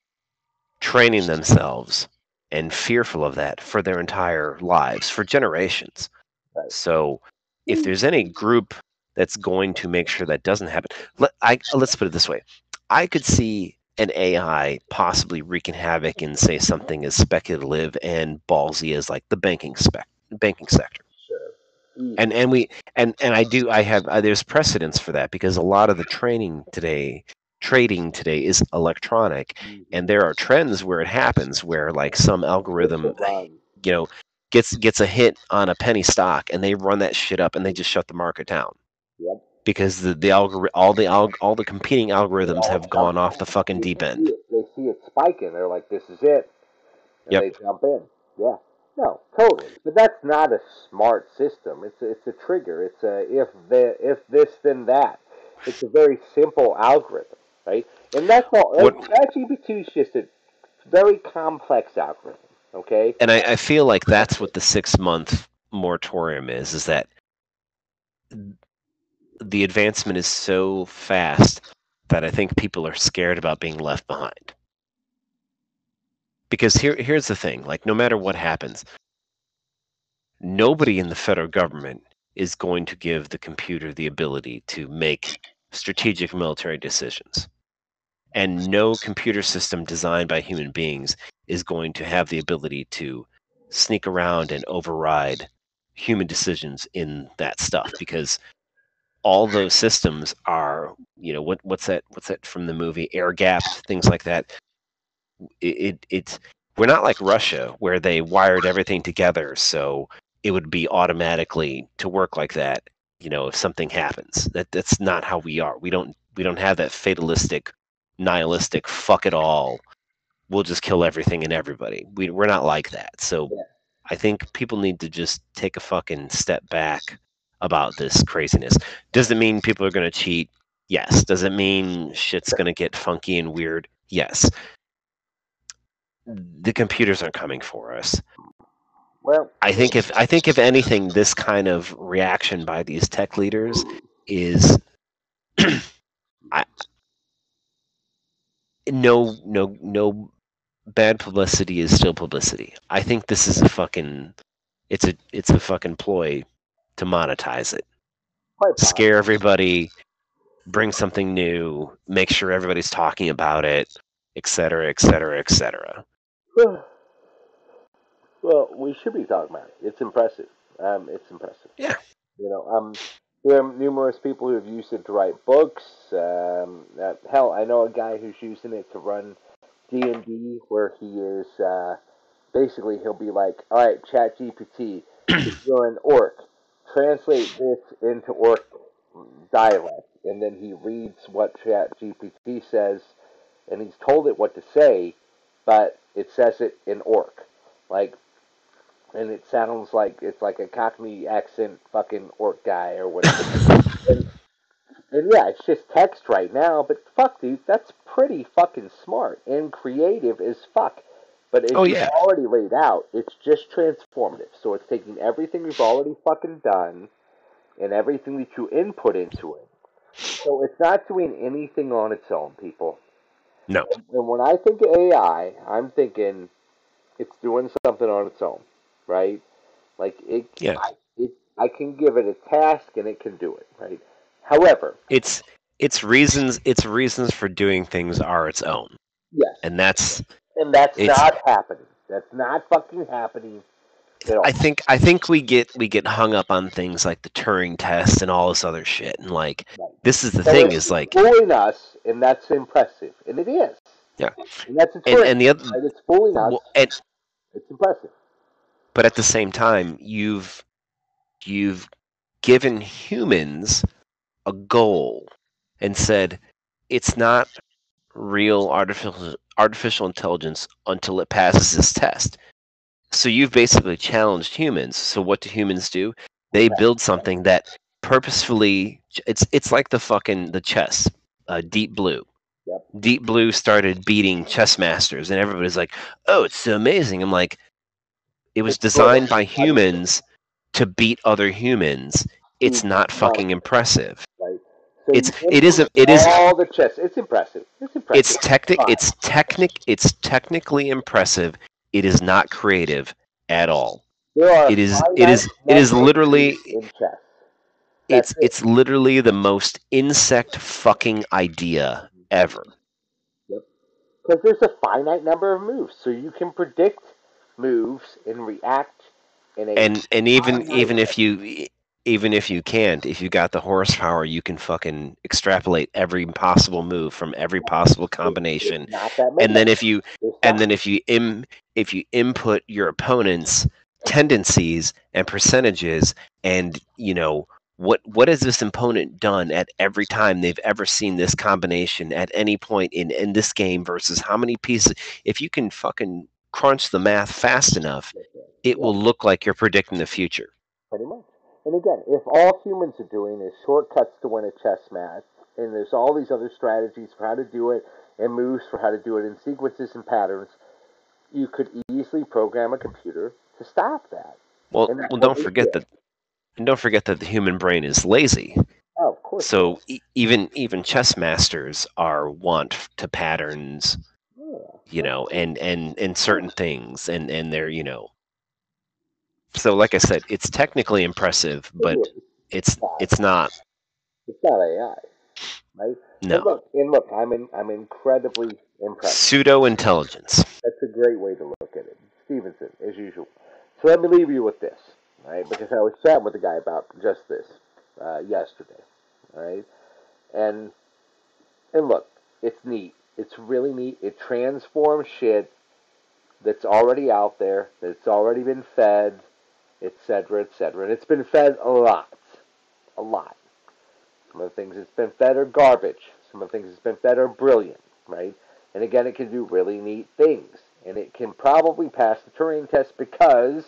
training themselves and fearful of that for their entire lives, for generations. Right. So if there's any group that's going to make sure that doesn't happen, let, I, let's put it this way. I could see an A I possibly wreaking havoc in, say, something as speculative and ballsy as like the banking spec, banking sector. Sure. And and we and and I do I have uh, there's precedence for that because a lot of the training today trading today is electronic, and there are trends where it happens, where like some algorithm, you know, gets gets a hit on a penny stock, and they run that shit up, and they just shut the market down. Yep. Because the the algori- all the al- all the competing algorithms have gone off the fucking deep end. They see it spiking, they're like, "This is it," and yep. they jump in. Yeah. No, totally. But that's not a smart system. It's a, it's a trigger. It's a if the if this then that. It's a very simple algorithm, right? And that's all. ChatGPT is just a very complex algorithm. Okay. And I, I feel like that's what the six month moratorium is, is that the advancement is so fast that I think people are scared about being left behind. Because here, here's the thing, like, no matter what happens, nobody in the federal government is going to give the computer the ability to make strategic military decisions. And no computer system designed by human beings is going to have the ability to sneak around and override human decisions in that stuff, because all those systems are, you know, what what's that what's that from the movie Air Gapped, things like that. It, it it's we're not like Russia, where they wired everything together so it would be automatically to work like that, you know, if something happens. That that's not how we are. We don't we don't have that fatalistic, nihilistic, fuck it all, we'll just kill everything and everybody. We we're not like that. So yeah. I think people need to just take a fucking step back about this craziness. Does it mean people are gonna cheat? Yes. Does it mean shit's gonna get funky and weird? Yes. The computers aren't coming for us. Well, I think if I think if anything, this kind of reaction by these tech leaders is I, no no no bad publicity is still publicity. I think this is a fucking it's a it's a fucking ploy to monetize it. Scare everybody, bring something new, make sure everybody's talking about it, et cetera, et cetera, et cetera. Well, we should be talking about it. It's impressive. Um, it's impressive. Yeah. You know, um, there are numerous people who have used it to write books. Um, uh, hell, I know a guy who's using it to run D and D, where he is uh, basically he'll be like, "All right, ChatGPT, you're an orc. Translate this into orc dialect," and then he reads what ChatGPT says, and he's told it what to say, but it says it in orc, like, and it sounds like it's like a Cockney accent, fucking orc guy or whatever. and, and yeah, it's just text right now, but fuck, dude, that's pretty fucking smart and creative as fuck. But it's oh, yeah. already laid out. It's just transformative. So it's taking everything you've already fucking done and everything that you input into it. So it's not doing anything on its own, people. No. And, and when I think of A I, I'm thinking it's doing something on its own, right? Like, it, yeah. I, it, I can give it a task and it can do it, right? However, It's its reasons, its reasons for doing things are its own. Yes. And that's... And that's it's, not happening. That's not fucking happening at all. I think I think we get we get hung up on things like the Turing test and all this other shit. And like right. this is the so thing is like fooling us, and that's impressive, and it is. Yeah, and that's a and, and the other right? it's fooling us. Well, and, it's impressive. But at the same time, you've you've given humans a goal and said it's not real artificial. artificial intelligence until it passes this test. So you've basically challenged humans. So what do humans do? They build something that purposefully it's it's like the fucking the chess, uh, Deep Blue. Yep. Deep Blue started beating chess masters and everybody's like, "Oh, it's so amazing." I'm like, it was designed by humans to beat other humans. It's not fucking impressive. So it's it is a, it is all the chess. It's impressive. It's impressive. It's technic. It's technic. It's technically impressive. It is not creative at all. There are it is. It is. It is literally. It's it. it's literally the most insect fucking idea ever. Yep. Because there's a finite number of moves, so you can predict moves and react. In a and and even even if you even if you can't, if you got the horsepower, you can fucking extrapolate every possible move from every possible combination. And then if you, and then if you im, if you input your opponent's tendencies and percentages, and you know what what has this opponent done at every time they've ever seen this combination at any point in in this game versus how many pieces, if you can fucking crunch the math fast enough, it will look like you're predicting the future. Pretty much. And again, if all humans are doing is shortcuts to win a chess match, and there's all these other strategies for how to do it, and moves for how to do it, and sequences and patterns, you could easily program a computer to stop that. Well, well don't forget that, and don't forget that the human brain is lazy. Oh, of course. So e- even even chess masters are wont to patterns, yeah. you know, and, and, and certain things, and, and they're, you know. So, like I said, it's technically impressive, but it's it's not. It's not A I, right? No. And look, and look I'm in, I'm incredibly impressed. Pseudo intelligence. That's a great way to look at it, Stevenson, as usual. So let me leave you with this, right? Because I was chatting with a guy about just this uh, yesterday, right? And and look, it's neat. It's really neat. It transforms shit that's already out there. That's already been fed. Etc., et cetera. And it's been fed a lot. A lot. Some of the things it's been fed are garbage. Some of the things it's been fed are brilliant, right? And again, it can do really neat things. And it can probably pass the Turing test because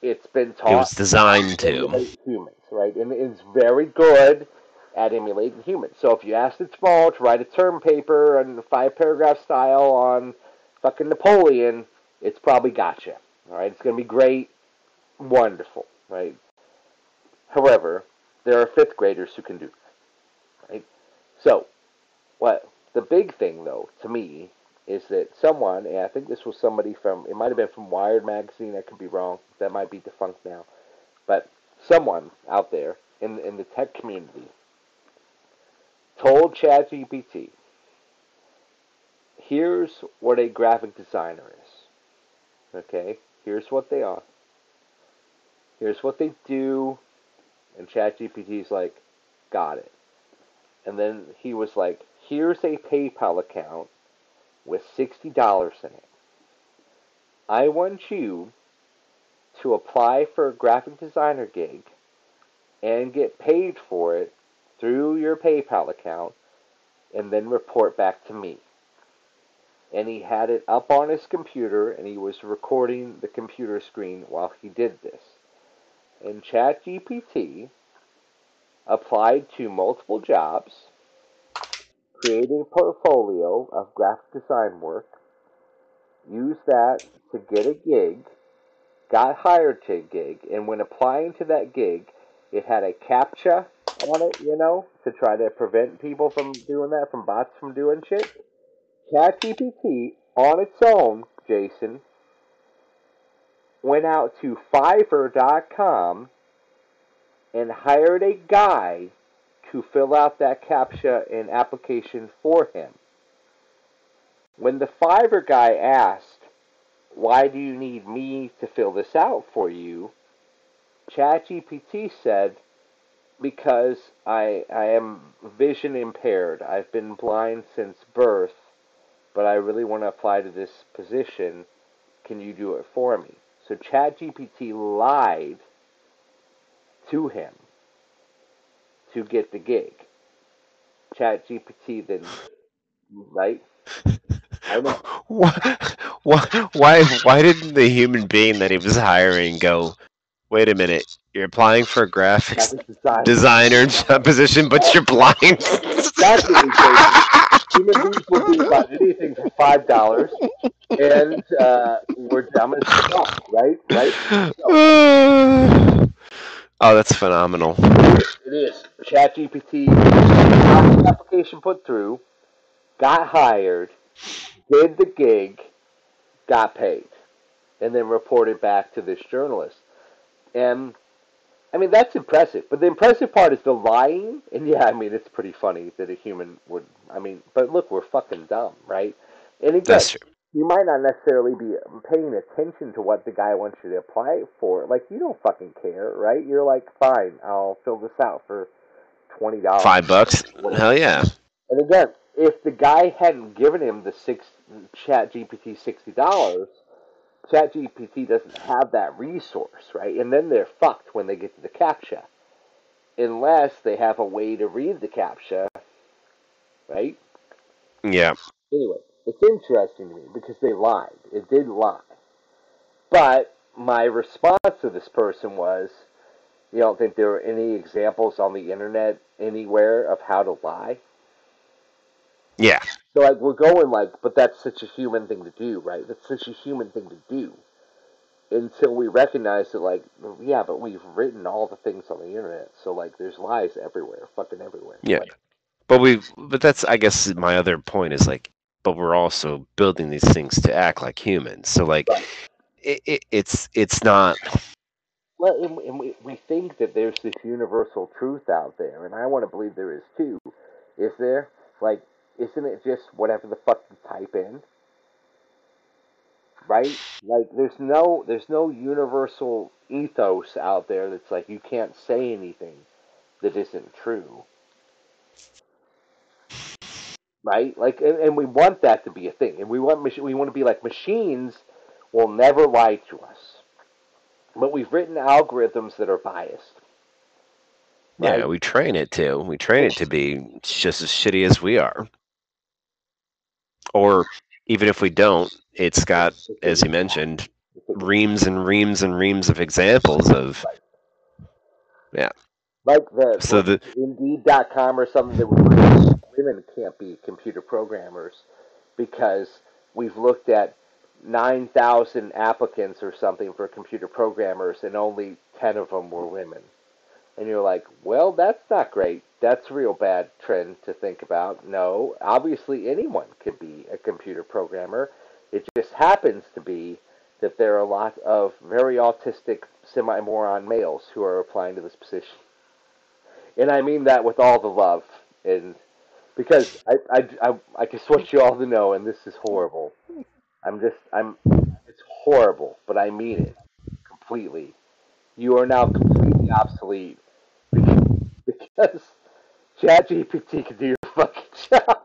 it's been taught. It was designed to emulate humans, right? And it's very good at emulating humans. So if you asked its model to write a term paper in five paragraph style on fucking Napoleon, it's probably got you. All right? It's going to be great. Wonderful, right? However, there are fifth graders who can do that, right? So, what the big thing, though, to me, is that someone, and I think this was somebody from, it might have been from Wired magazine, I could be wrong, that might be defunct now, but someone out there in, in the tech community told ChatGPT, here's what a graphic designer is, okay? Here's what they are. Here's what they do, and ChatGPT's like, got it. And then he was like, here's a PayPal account with sixty dollars in it. I want you to apply for a graphic designer gig and get paid for it through your PayPal account and then report back to me. And he had it up on his computer, and he was recording the computer screen while he did this. And ChatGPT applied to multiple jobs, created a portfolio of graphic design work, used that to get a gig, got hired to a gig, and when applying to that gig, it had a CAPTCHA on it, you know, to try to prevent people from doing that, from bots from doing shit. ChatGPT, on its own, Jason, went out to Fiverr dot com and hired a guy to fill out that CAPTCHA and application for him. When the Fiverr guy asked, why do you need me to fill this out for you? ChatGPT said, because I, I am vision impaired. I've been blind since birth, but I really want to apply to this position. Can you do it for me? So ChatGPT lied to him to get the gig. ChatGPT then, right? I don't why, why, why didn't the human being that he was hiring go, wait a minute, you're applying for a graphics designer position, but you're blind? That's what he said. Human beings will do about anything for five dollars. And uh, we're dumb as fuck, right? Right? So, oh, that's phenomenal. It is. ChatGPT got the application put through, got hired, did the gig, got paid, and then reported back to this journalist. And, I mean, that's impressive. But the impressive part is the lying. And, yeah, I mean, it's pretty funny that a human would, I mean, but look, we're fucking dumb, right? And again, that's true. you might not necessarily be paying attention to what the guy wants you to apply for. Like, you don't fucking care, right? You're like, fine, I'll fill this out for twenty dollars. Five bucks? Hell yeah. And again, if the guy hadn't given him the six ChatGPT sixty dollars, ChatGPT doesn't have that resource, right? And then they're fucked when they get to the CAPTCHA. Unless they have a way to read the CAPTCHA, right? Yeah. Anyway, it's interesting to me because they lied. It did lie. But my response to this person was, you don't think there were any examples on the internet anywhere of how to lie? Yeah. So, like, we're going like, but that's such a human thing to do, right? That's such a human thing to do. Until we recognize that, like, yeah, but we've written all the things on the internet. So, like, there's lies everywhere, fucking everywhere. Yeah. Like, but we've, but that's, I guess, my other point is, like, but we're also building these things to act like humans. So, like, right. it, it, it's it's not... Well, and, and we, we think that there's this universal truth out there, and I want to believe there is, too. Is there? Like, isn't it just whatever the fuck you type in? Right? Like, there's no there's no universal ethos out there that's like, you can't say anything that isn't true. Right? Like, and, and we want that to be a thing. And we want mach- we want to be like, machines will never lie to us. But we've written algorithms that are biased. Right? Yeah, we train it to. We train it to be just as shitty as we are. Or even if we don't, it's got, as you mentioned, reams and reams and reams of examples of... Yeah. Like the, so the Indeed dot com or something that would, women can't be computer programmers because we've looked at nine thousand applicants or something for computer programmers, and only ten of them were women. And you're like, well, that's not great. That's a real bad trend to think about. No, obviously anyone could be a computer programmer. It just happens to be that there are a lot of very autistic semi-moron males who are applying to this position. And I mean that with all the love. And because I, I, I, I just want you all to know, and this is horrible. I'm just, I'm, it's horrible, but I mean it completely. You are now completely obsolete because, because ChatGPT can do your fucking job.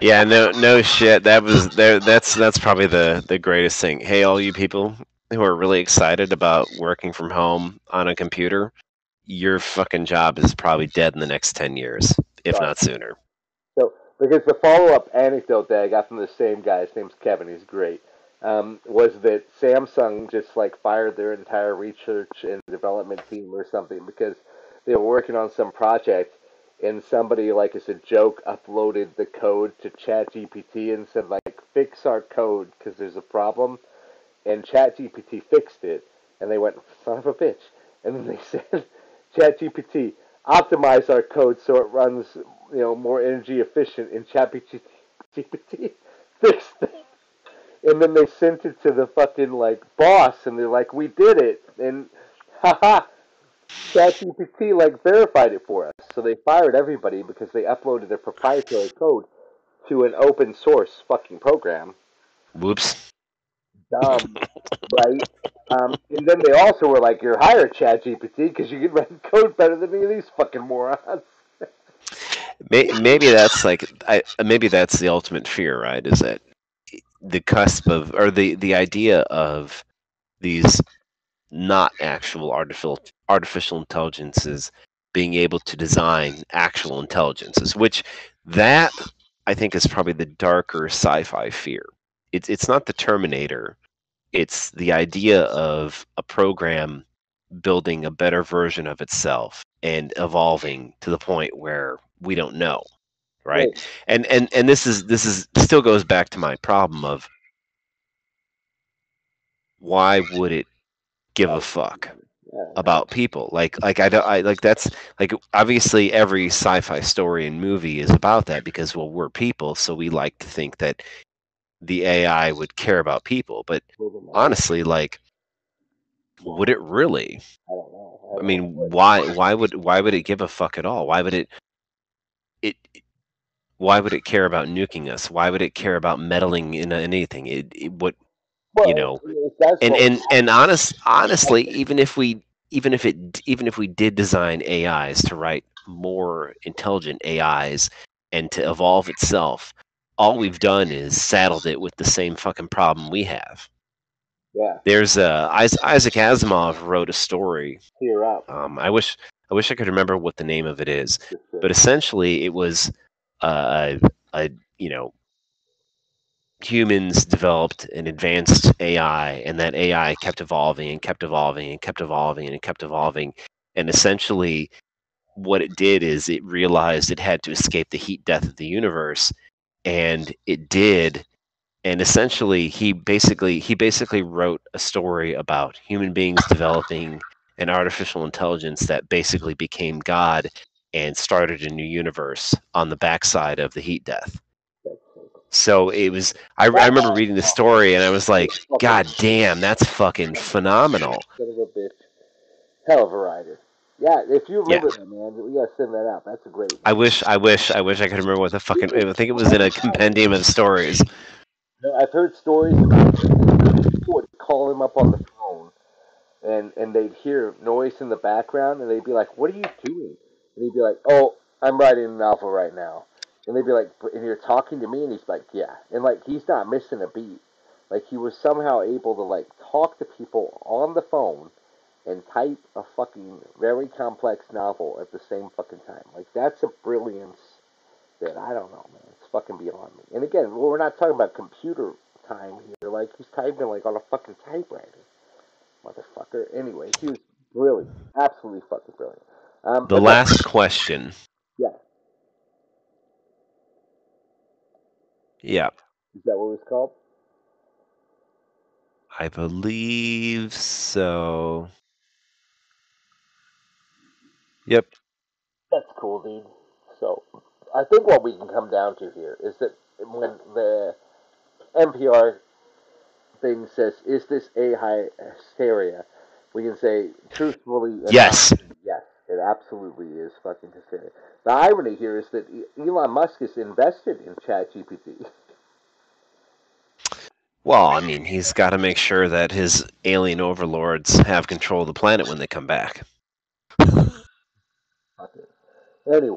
Yeah, no, no shit. That was, there. that's, that's probably the, the greatest thing. Hey, all you people who are really excited about working from home on a computer, your fucking job is probably dead in the next ten years, if not sooner. Because the follow-up anecdote that I got from the same guy, his name's Kevin, he's great, um, was that Samsung just, like, fired their entire research and development team or something because they were working on some project, and somebody, like, as a joke, uploaded the code to ChatGPT and said, like, fix our code because there's a problem. And ChatGPT fixed it, and they went, son of a bitch. And then they said, ChatGPT, optimize our code so it runs, you know, more energy efficient, in ChatGPT fixed it. And then they sent it to the fucking, like, boss, and they're like, we did it. And, haha, ChatGPT, like, verified it for us. So they fired everybody because they uploaded their proprietary code to an open source fucking program. Whoops. Dumb, right? Um, and then they also were like, you're hired, ChatGPT, because you can write code better than any of these fucking morons. Maybe that's like, I, maybe that's the ultimate fear, right? Is that the cusp of, or the, the idea of these not actual artificial artificial intelligences being able to design actual intelligences, which that I think is probably the darker sci-fi fear. It's it's not the Terminator. It's the idea of a program building a better version of itself and evolving to the point where we don't know, right? Right. And and and this is this is still goes back to my problem of why would it give a fuck about people? Like like I don't I like that's like obviously every sci-fi story and movie is about that because well we're people, so we like to think that the A I would care about people, but honestly, like, would it really? I don't know. I, I mean, why? Why would? Why would it give a fuck at all? Why would it? It why would it care about nuking us? Why would it care about meddling in anything? It, it would, well, you know, and and and honest, honestly, even if we even if it even if we did design A Is to write more intelligent A Is and to evolve itself, all we've done is saddled it with the same fucking problem we have. Yeah. There's uh, Isaac Asimov wrote a story. Tear up. Um, I wish I wish I could remember what the name of it is, but essentially it was uh, a, a you know humans developed an advanced A I, and that A I kept evolving and kept evolving and kept evolving and kept evolving, and essentially what it did is it realized it had to escape the heat death of the universe, and it did. And essentially, he basically he basically wrote a story about human beings developing an artificial intelligence that basically became God and started a new universe on the backside of the heat death. So it was. I, I remember reading the story, and I was like, "God damn, that's fucking phenomenal." Son of a bitch, hell of a writer. Yeah, if you remember yeah. that, man, we gotta send that out. That's a great one. I wish, I wish, I wish I could remember what the fucking. I think it was in a compendium of stories. No, I've heard stories about people would call him up on the phone, and, and they'd hear noise in the background, and they'd be like, "What are you doing?" And he'd be like, "Oh, I'm writing an novel right now." And they'd be like, "And you're talking to me?" And he's like, "Yeah." And like, he's not missing a beat. Like, he was somehow able to like talk to people on the phone and type a fucking very complex novel at the same fucking time. Like, that's a brilliance that I don't know, man. Fucking beyond me. And again, we're not talking about computer time here. Like, he's typing like on a fucking typewriter, motherfucker. Anyway, he was brilliant, absolutely fucking brilliant. Um, the last question. Yeah. Yeah. Is that what it's called? I believe so. Yep. That's cool, dude. So. I think what we can come down to here is that when the N P R thing says, "Is this A I hysteria?" we can say truthfully, yes, yes, it absolutely is fucking hysteria. The irony here is that Elon Musk is invested in ChatGPT. Well, I mean, he's got to make sure that his alien overlords have control of the planet when they come back. Anyway,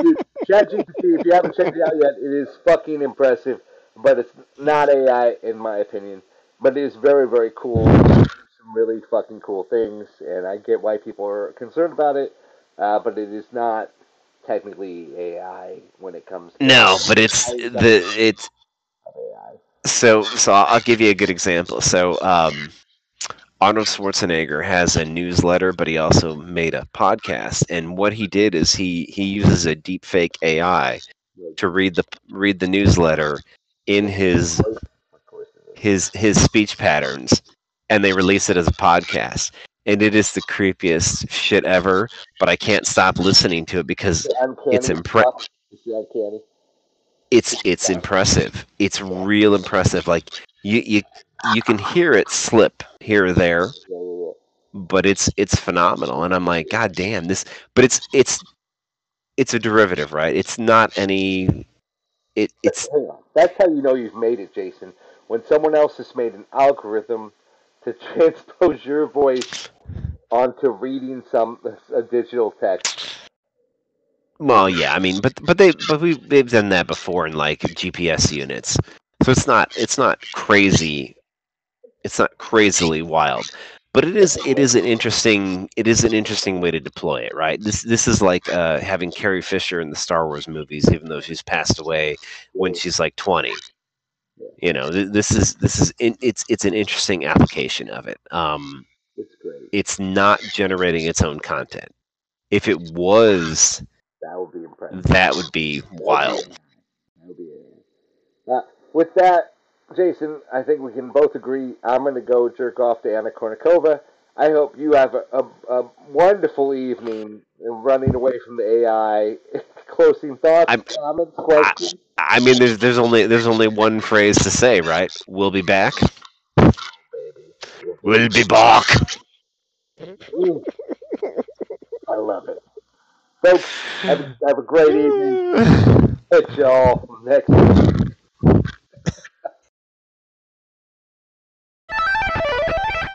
dude, ChatGPT, if you haven't checked it out yet, it is fucking impressive, but it's not A I in my opinion. But it is very, very cool. Some really fucking cool things, and I get why people are concerned about it, uh, but it is not technically A I when it comes to No, but it's the it's A I. So so I'll give you a good example. So um Arnold Schwarzenegger has a newsletter, but he also made a podcast. And what he did is he, he uses a deepfake A I to read the read the newsletter in his his his speech patterns, and they release it as a podcast. And it is the creepiest shit ever. But I can't stop listening to it because it's impressive. It's it's impressive. It's real impressive. Like you you. You can hear it slip here or there, but it's it's phenomenal. And I'm like, God damn this! But it's it's it's a derivative, right? It's not any. It it's. Hang on. That's how you know you've made it, Jason. When someone else has made an algorithm to transpose your voice onto reading some a digital text. Well, yeah, I mean, but but they but we they've done that before in like G P S units, so it's not it's not crazy. It's not crazily wild, but it is. It is an interesting. It is an interesting way to deploy it, right? This this is like uh, having Carrie Fisher in the Star Wars movies, even though she's passed away when she's like twenty. You know, th this is this is in, it's it's an interesting application of it. Um, it's great. It's not generating its own content. If it was, that would be impressive. That would be wild. That would be it. Uh, with that. Jason, I think we can both agree I'm going to go jerk off to Anna Kournikova. I hope you have a, a, a wonderful evening running away from the A I. Closing thoughts, I'm, comments, questions? I, I mean, there's, there's, only, there's only one phrase to say, right? We'll be back. Baby. We'll be back. I love it. Folks, have, have a great evening. Catch y'all next week.